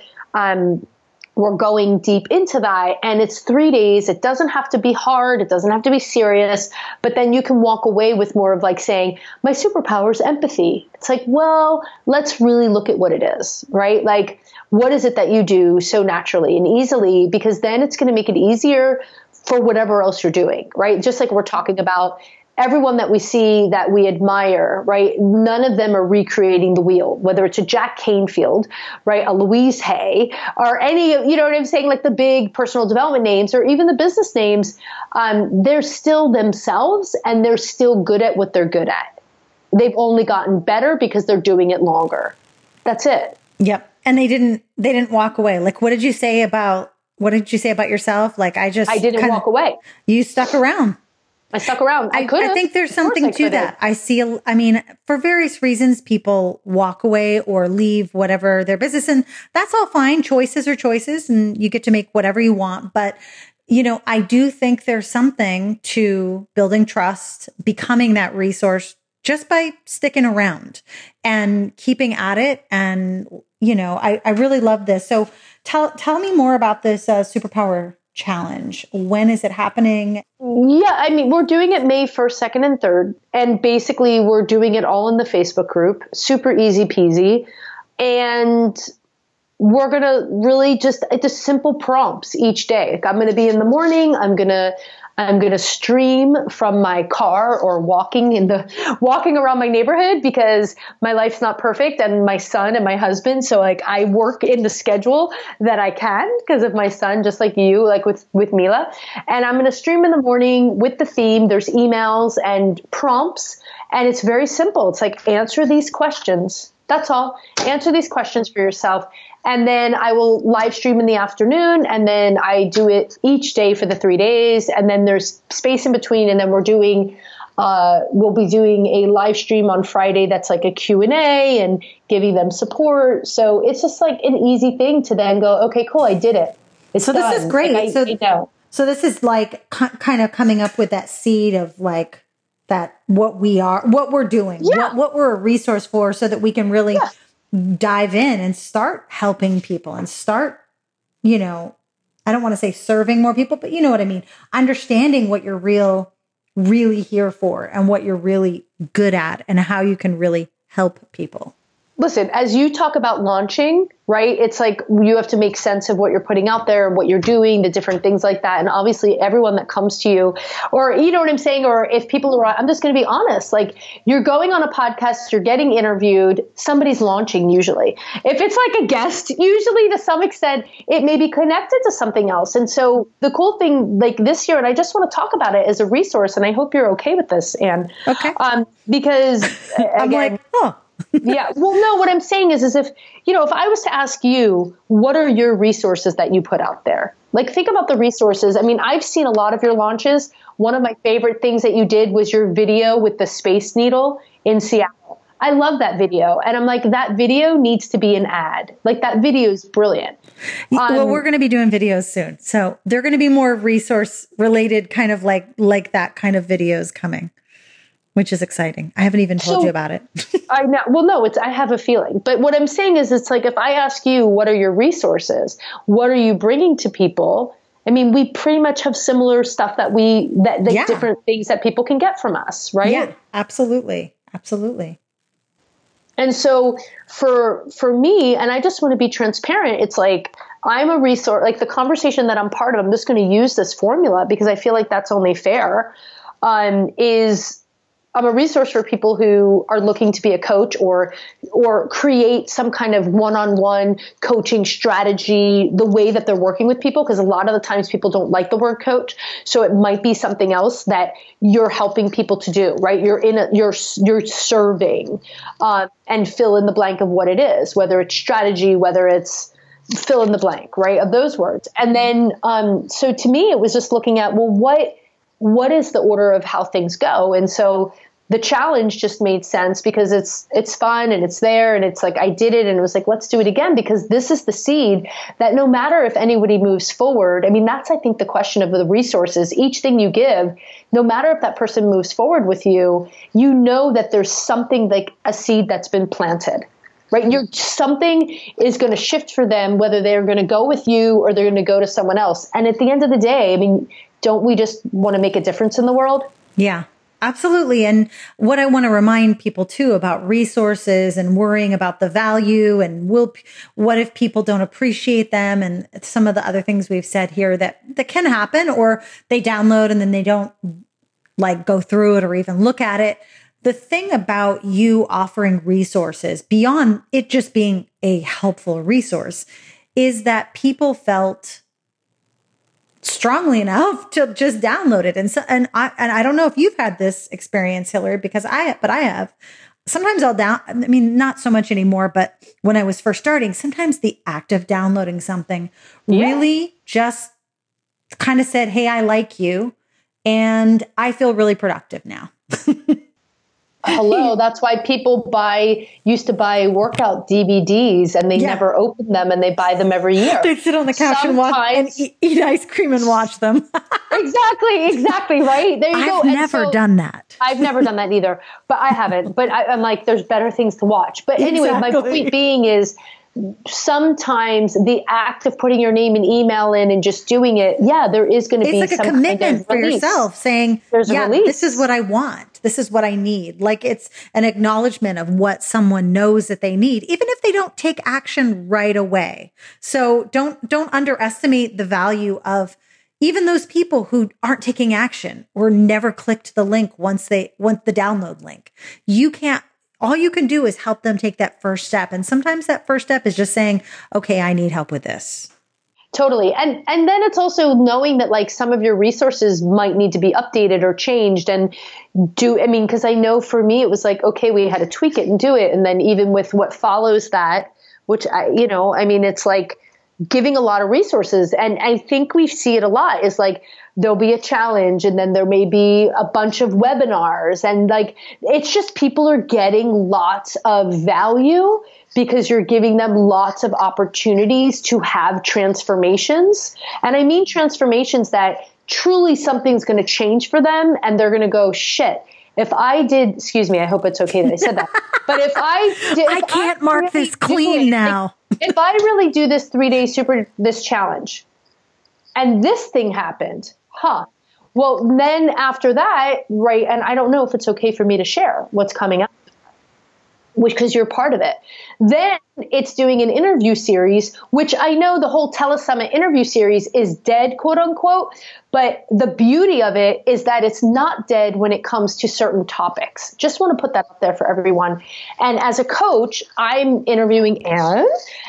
we're going deep into that, and it's 3 days. It doesn't have to be hard. It doesn't have to be serious, but then you can walk away with more of like saying, my superpower is empathy. It's like, well, let's really look at what it is, right? Like, what is it that you do so naturally and easily? Because then it's going to make it easier for whatever else you're doing, right? Just like we're talking about everyone that we see that we admire, right? None of them are recreating the wheel, whether it's a Jack Canfield, right? A Louise Hay, or any, you know what I'm saying? Like the big personal development names or even the business names, they're still themselves and they're still good at what they're good at. They've only gotten better because they're doing it longer. That's it. Yep. And they didn't walk away. Like, what did you say about yourself? Like, I didn't walk away. You stuck around. I stuck around. I could. I think there's something to that. I mean, for various reasons, people walk away or leave whatever their business, and that's all fine. Choices are choices, and you get to make whatever you want. But, you know, I do think there's something to building trust, becoming that resource just by sticking around and keeping at it. And, you know, I really love this. So tell me more about this superpower challenge. When is it happening? Yeah, I mean, we're doing it May 1st, 2nd, and 3rd. And basically, we're doing it all in the Facebook group. Super easy peasy. And we're going to really just simple prompts each day. Like, I'm going to be in the morning. I'm going to stream from my car or walking around my neighborhood because my life's not perfect, and my son and my husband. So like I work in the schedule that I can because of my son, just like you, like with Mila. And I'm going to stream in the morning with the theme. There's emails and prompts, and it's very simple. It's like, answer these questions. That's all. Answer these questions for yourself. And then I will live stream in the afternoon, and then I do it each day for the 3 days. And then there's space in between. And then we'll be doing a live stream on Friday. That's like a Q&A and giving them support. So it's just like an easy thing to then go, okay, cool. I did it. It's so done. This is great. Like So this is like kind of coming up with that seed of like, that what we're doing, what we're a resource for, so that we can really dive in and start helping people and start, you know, I don't want to say serving more people, but you know what I mean? Understanding what you're really here for and what you're really good at and how you can really help people. listen, as you talk about launching, right, it's like you have to make sense of what you're putting out there, what you're doing, the different things like that. And obviously everyone that comes to you, or you know what I'm saying, or if people are, I'm just going to be honest, like you're going on a podcast, you're getting interviewed, somebody's launching usually. If it's like a guest, usually to some extent, it may be connected to something else. And so the cool thing like this year, and I just want to talk about it as a resource, and I hope you're okay with this, Anne. Okay. Because I'm again, like, huh. Yeah. Well, no, what I'm saying is if, you know, if I was to ask you, what are your resources that you put out there? Like, think about the resources. I mean, I've seen a lot of your launches. One of my favorite things that you did was your video with the Space Needle in Seattle. I love that video. And I'm like, that video needs to be an ad. Like, that video is brilliant. Well, we're going to be doing videos soon. So they're going to be more resource related, kind of like that kind of videos coming. Which is exciting. I haven't even told you about it. I know. Well, no, I have a feeling. But what I'm saying is it's like if I ask you, what are your resources? What are you bringing to people? I mean, we pretty much have similar stuff that different things that people can get from us, right? Yeah, absolutely. Absolutely. And so for me, and I just want to be transparent, it's like I'm a resource, like the conversation that I'm part of, I'm just going to use this formula because I feel like that's only fair, is I'm a resource for people who are looking to be a coach or create some kind of one-on-one coaching strategy, the way that they're working with people, because a lot of the times people don't like the word coach. So it might be something else that you're helping people to do, right? You're serving and fill in the blank of what it is, whether it's strategy, whether it's fill in the blank, right, of those words. And then so to me, it was just looking at, well, what is the order of how things go? And so the challenge just made sense because it's fun and it's there and it's like, I did it and it was like, let's do it again, because this is the seed that no matter if anybody moves forward, I mean, that's, I think, the question of the resources, each thing you give, no matter if that person moves forward with you, you know that there's something like a seed that's been planted. Right? Something is going to shift for them, whether they're going to go with you or they're going to go to someone else. And at the end of the day, I mean, don't we just want to make a difference in the world? Yeah, absolutely. And what I want to remind people too about resources and worrying about the value and what if people don't appreciate them and some of the other things we've said here that can happen, or they download and then they don't like go through it or even look at it. The thing about you offering resources beyond it just being a helpful resource is that people felt strongly enough to just download it. And so, and I don't know if you've had this experience, Hilary, but I have. Sometimes I mean, not so much anymore, but when I was first starting, sometimes the act of downloading something really just kind of said, hey, I like you and I feel really productive now. Hello. That's why people used to buy workout DVDs and they never open them and they buy them every year. They sit on the couch and watch and eat ice cream and watch them. Exactly. Right. There you go. I've never done that. I've never done that either, but I haven't. But I'm like, there's better things to watch. But anyway, my point being is sometimes the act of putting your name and email in and just doing it, there is going to be like a commitment kind of for yourself saying, this is what I want. This is what I need. Like, it's an acknowledgement of what someone knows that they need, even if they don't take action right away. So don't underestimate the value of even those people who aren't taking action or never clicked the link once the download link. All you can do is help them take that first step. And sometimes that first step is just saying, okay, I need help with this. Totally. And then it's also knowing that like some of your resources might need to be updated or changed and because I know for me, it was like, okay, we had to tweak it and do it. And then even with what follows that, which it's like giving a lot of resources. And I think we see it a lot is like, there'll be a challenge and then there may be a bunch of webinars and like, it's just people are getting lots of value because you're giving them lots of opportunities to have transformations. And I mean, transformations that truly something's going to change for them and they're going to go, shit, if I did, excuse me, I hope it's okay that I said that, but if I did, I can't mark this clean now. If I really do this 3-day this challenge, and this thing happened, well, then after that, right, and I don't know if it's okay for me to share what's coming up. which because you're part of it. Then it's doing an interview series, which I know the whole Telesummit interview series is dead, quote unquote. But the beauty of it is that it's not dead when it comes to certain topics. Just want to put that up there for everyone. And as a coach, I'm interviewing Anne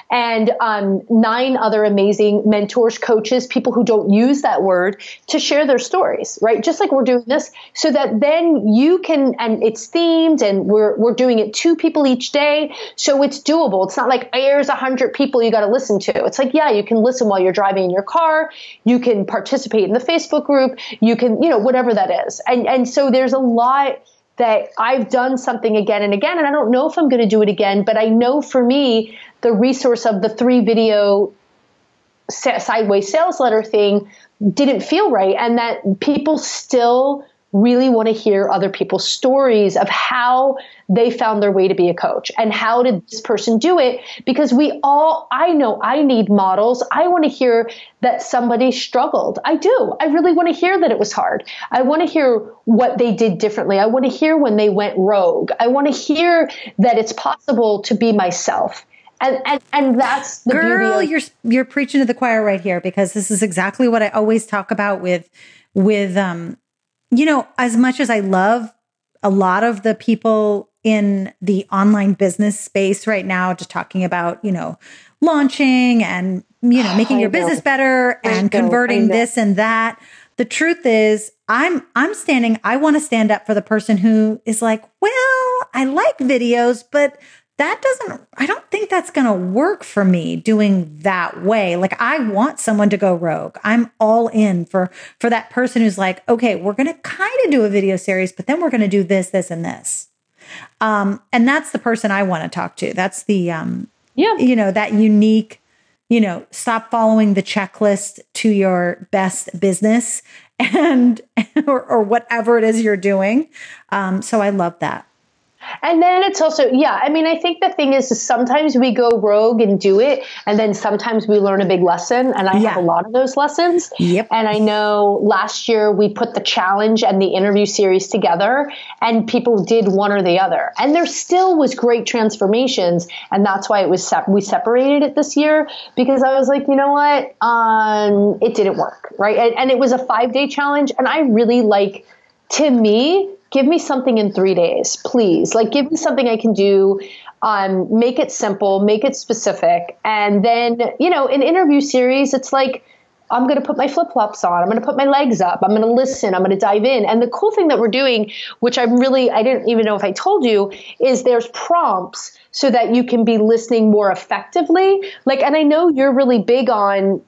and 9 other amazing mentors, coaches, people who don't use that word, to share their stories, right? Just like we're doing this, so that then you can, and it's themed, and we're doing it 2 people each day. So it's doable. It's not like there's 100 people you got to listen to. It's like, yeah, you can listen while you're driving in your car. You can participate in the Facebook group, you can, you know, whatever that is. And so there's a lot that I've done something again and again, and I don't know if I'm going to do it again, but I know for me, the resource of the 3-video sideways sales letter thing didn't feel right. And that people still really want to hear other people's stories of how they found their way to be a coach and how did this person do it? Because we all, I know I need models. I want to hear that somebody struggled. I do. I really want to hear that it was hard. I want to hear what they did differently. I want to hear when they went rogue. I want to hear that it's possible to be myself. And that's the girl, beauty. You're preaching to the choir right here, because this is exactly what I always talk about with you know, as much as I love a lot of the people in the online business space right now, just talking about, you know, launching and, you know, making your business better and converting this and that. The truth is I want to stand up for the person who is like, well, I like videos, but I don't think that's going to work for me doing that way. Like, I want someone to go rogue. I'm all in for that person who's like, okay, we're going to kind of do a video series, but then we're going to do this, this, and this. And that's the person I want to talk to. That's the, you know, that unique, you know, stop following the checklist to your best business and, or whatever it is you're doing. So I love that. And then it's also, yeah, I mean, I think the thing is sometimes we go rogue and do it. And then sometimes we learn a big lesson. And I have a lot of those lessons. Yep. And I know last year we put the challenge and the interview series together and people did one or the other. And there still was great transformations. And that's why it was we separated it this year, because I was like, you know what? It didn't work. Right. And it was a 5-day challenge. And I really like, to me, give me something in 3 days, please. Like, give me something I can do. Make it simple, make it specific. And then, you know, in interview series, it's like, I'm going to put my flip-flops on. I'm going to put my legs up. I'm going to listen. I'm going to dive in. And the cool thing that we're doing, which I didn't even know if I told you, is there's prompts so that you can be listening more effectively. Like, and I know you're really big on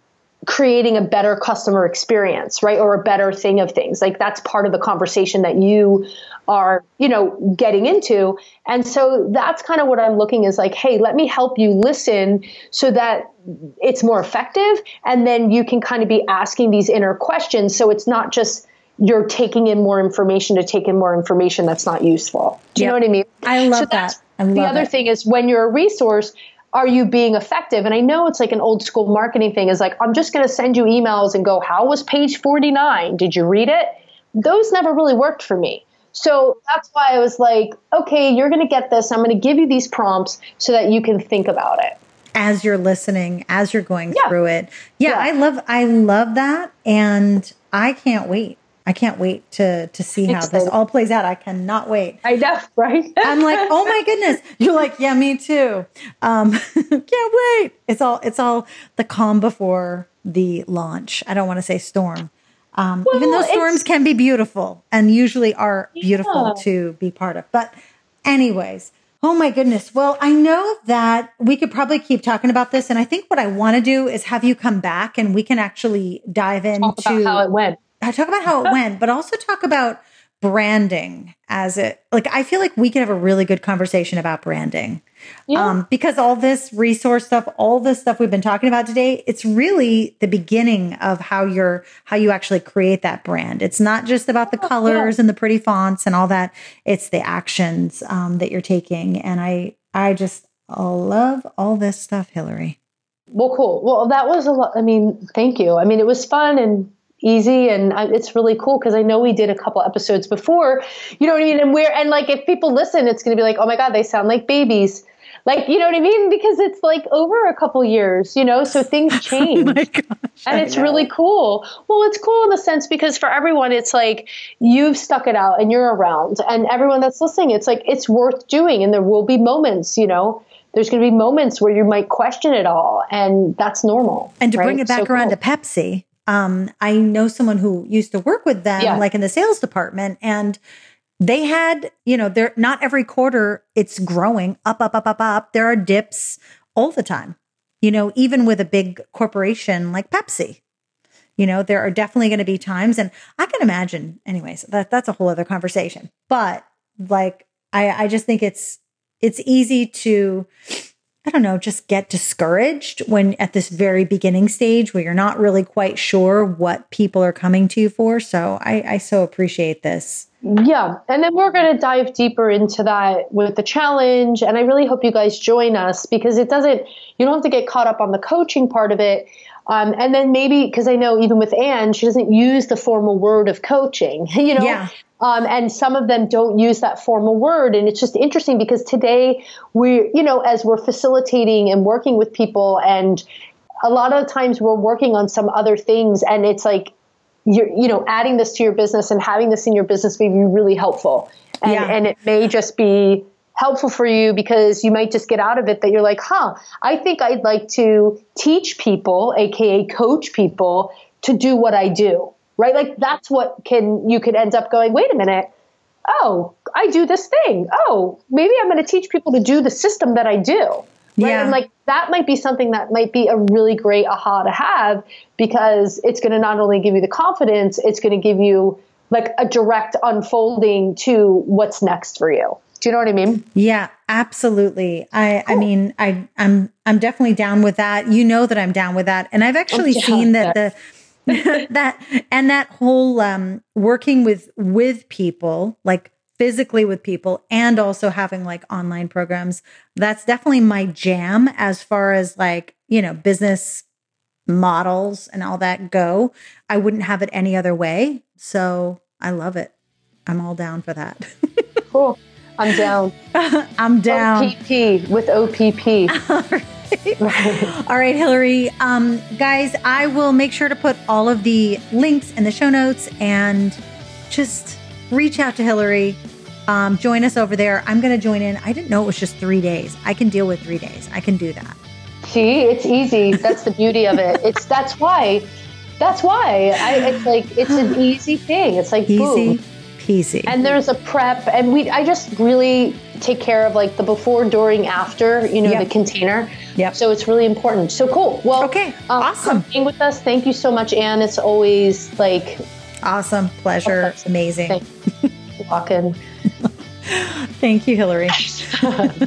creating a better customer experience, right? Or a better thing of things. Like, that's part of the conversation that you are, you know, getting into. And so that's kind of what I'm looking is like, hey, let me help you listen so that it's more effective. And then you can kind of be asking these inner questions. So it's not just you're taking in more information to take in more information that's not useful. Do you know what I mean? I love that. The other thing is, when you're a resource, are you being effective? And I know it's like an old school marketing thing is like, I'm just going to send you emails and go, how was page 49? Did you read it? Those never really worked for me. So that's why I was like, okay, you're going to get this. I'm going to give you these prompts so that you can think about it as you're listening, as you're going through it. Yeah. I love that. And I can't wait. I can't wait to see how this all plays out. I cannot wait. I know, right? I'm like, oh my goodness. You're like, yeah, me too. Can't wait. It's all the calm before the launch. I don't want to say storm. Well, even though storms can be beautiful and usually are beautiful to be part of. But anyways, oh my goodness. Well, I know that we could probably keep talking about this. And I think what I want to do is have you come back and we can actually dive into how it went. Talk about how it went, but also talk about branding as it, like, I feel like we could have a really good conversation about branding because all this resource stuff, all this stuff we've been talking about today, it's really the beginning of how you actually create that brand. It's not just about the colors and the pretty fonts and all that. It's the actions that you're taking. And I just love all this stuff, Hilary. Well, cool. Well, that was a lot. I mean, thank you. I mean, it was fun and easy. And it's really cool because I know we did a couple episodes before, you know what I mean? And like, if people listen, it's going to be like, oh my God, they sound like babies. Like, you know what I mean? Because it's like over a couple years, you know, so things change. Oh my gosh, and it's really cool. Well, it's cool in the sense because for everyone, it's like you've stuck it out and you're around. And everyone that's listening, it's like it's worth doing. And there will be moments, you know, there's going to be moments where you might question it all. And that's normal. And to bring it back around to Pepsi, I know someone who used to work with them, like in the sales department. And they had, you know, they're not every quarter it's growing up. There are dips all the time, you know, even with a big corporation like Pepsi, you know, there are definitely going to be times. And I can imagine anyways, that's a whole other conversation, but like, I just think it's easy to, I don't know, just get discouraged when at this very beginning stage where you're not really quite sure what people are coming to you for. So I so appreciate this. Yeah. And then we're going to dive deeper into that with the challenge. And I really hope you guys join us because it doesn't, you don't have to get caught up on the coaching part of it. And then maybe, because I know even with Anne, she doesn't use the formal word of coaching, you know? Yeah. And some of them don't use that formal word. And it's just interesting because today we, you know, as we're facilitating and working with people, and a lot of the times we're working on some other things, and it's like, you know, adding this to your business and having this in your business may be really helpful. And, and it may just be helpful for you because you might just get out of it that you're like, huh, I think I'd like to teach people, AKA coach people, to do what I do. Right? Like that's what you could end up going, wait a minute. Oh, I do this thing. Oh, maybe I'm going to teach people to do the system that I do. Right? Yeah. And like, that might be something that might be a really great aha to have, because it's going to not only give you the confidence, it's going to give you like a direct unfolding to what's next for you. Do you know what I mean? Yeah, absolutely. Cool. I mean, I'm definitely down with that. You know that I'm down with that. And I've actually seen that that whole working with people, like physically with people, and also having like online programs, that's definitely my jam as far as like, you know, business models and all that go. I wouldn't have it any other way. So I love it. I'm all down for that. Cool. I'm down. I'm down. OPP with OPP. All right. All right, Hilary. Guys, I will make sure to put all of the links in the show notes, and just reach out to Hilary. Join us over there. I'm going to join in. I didn't know it was just 3 days. I can deal with 3 days. I can do that. See, it's easy. That's the beauty of it. That's why it's like, it's an easy thing. It's like, boom. Easy. And there's a prep, and I just really take care of like the before, during, after, you know, the container. Yep. So it's really important. So cool. Well, okay. Awesome. Being with us. Thank you so much, Anne. It's always like awesome. Pleasure. Oh, amazing. Thanks. Walking. Thank you, Hilary.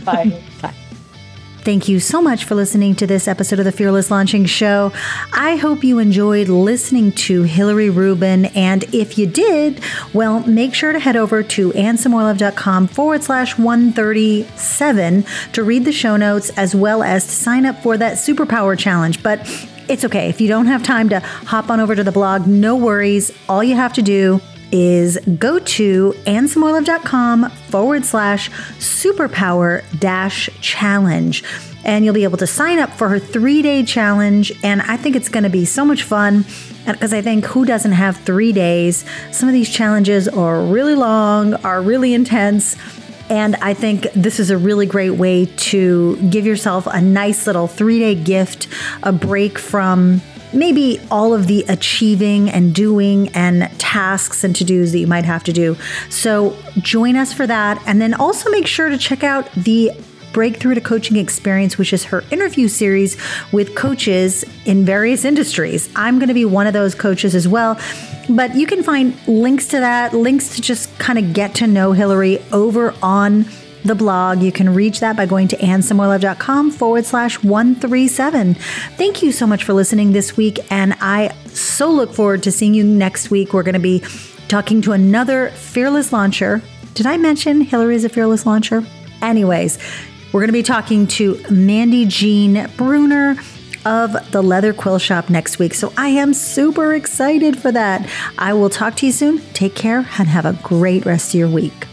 Bye. Bye. Thank you so much for listening to this episode of the Fearless Launching Show. I hope you enjoyed listening to Hilary Rubin. And if you did, well, make sure to head over to annesamoilov.com /137 to read the show notes, as well as to sign up for that superpower challenge. But it's okay. If you don't have time to hop on over to the blog, no worries. All you have to do is go to annesamoilov.com /superpower-challenge. And you'll be able to sign up for her 3-day challenge. And I think it's going to be so much fun, because I think who doesn't have 3 days? Some of these challenges are really long, are really intense. And I think this is a really great way to give yourself a nice little 3-day gift, a break from maybe all of the achieving and doing and tasks and to-dos that you might have to do. So join us for that. And then also make sure to check out the Breakthrough to Coaching Experience, which is her interview series with coaches in various industries. I'm going to be one of those coaches as well. But you can find links to that, links to just kind of get to know Hilary over on the blog. You can reach that by going to annesamoilov.com /137. Thank you so much for listening this week. And I so look forward to seeing you next week. We're going to be talking to another fearless launcher. Did I mention Hilary is a fearless launcher? Anyways, we're going to be talking to Mandy Jean Bruner of the Leather Quill Shop next week. So I am super excited for that. I will talk to you soon. Take care and have a great rest of your week.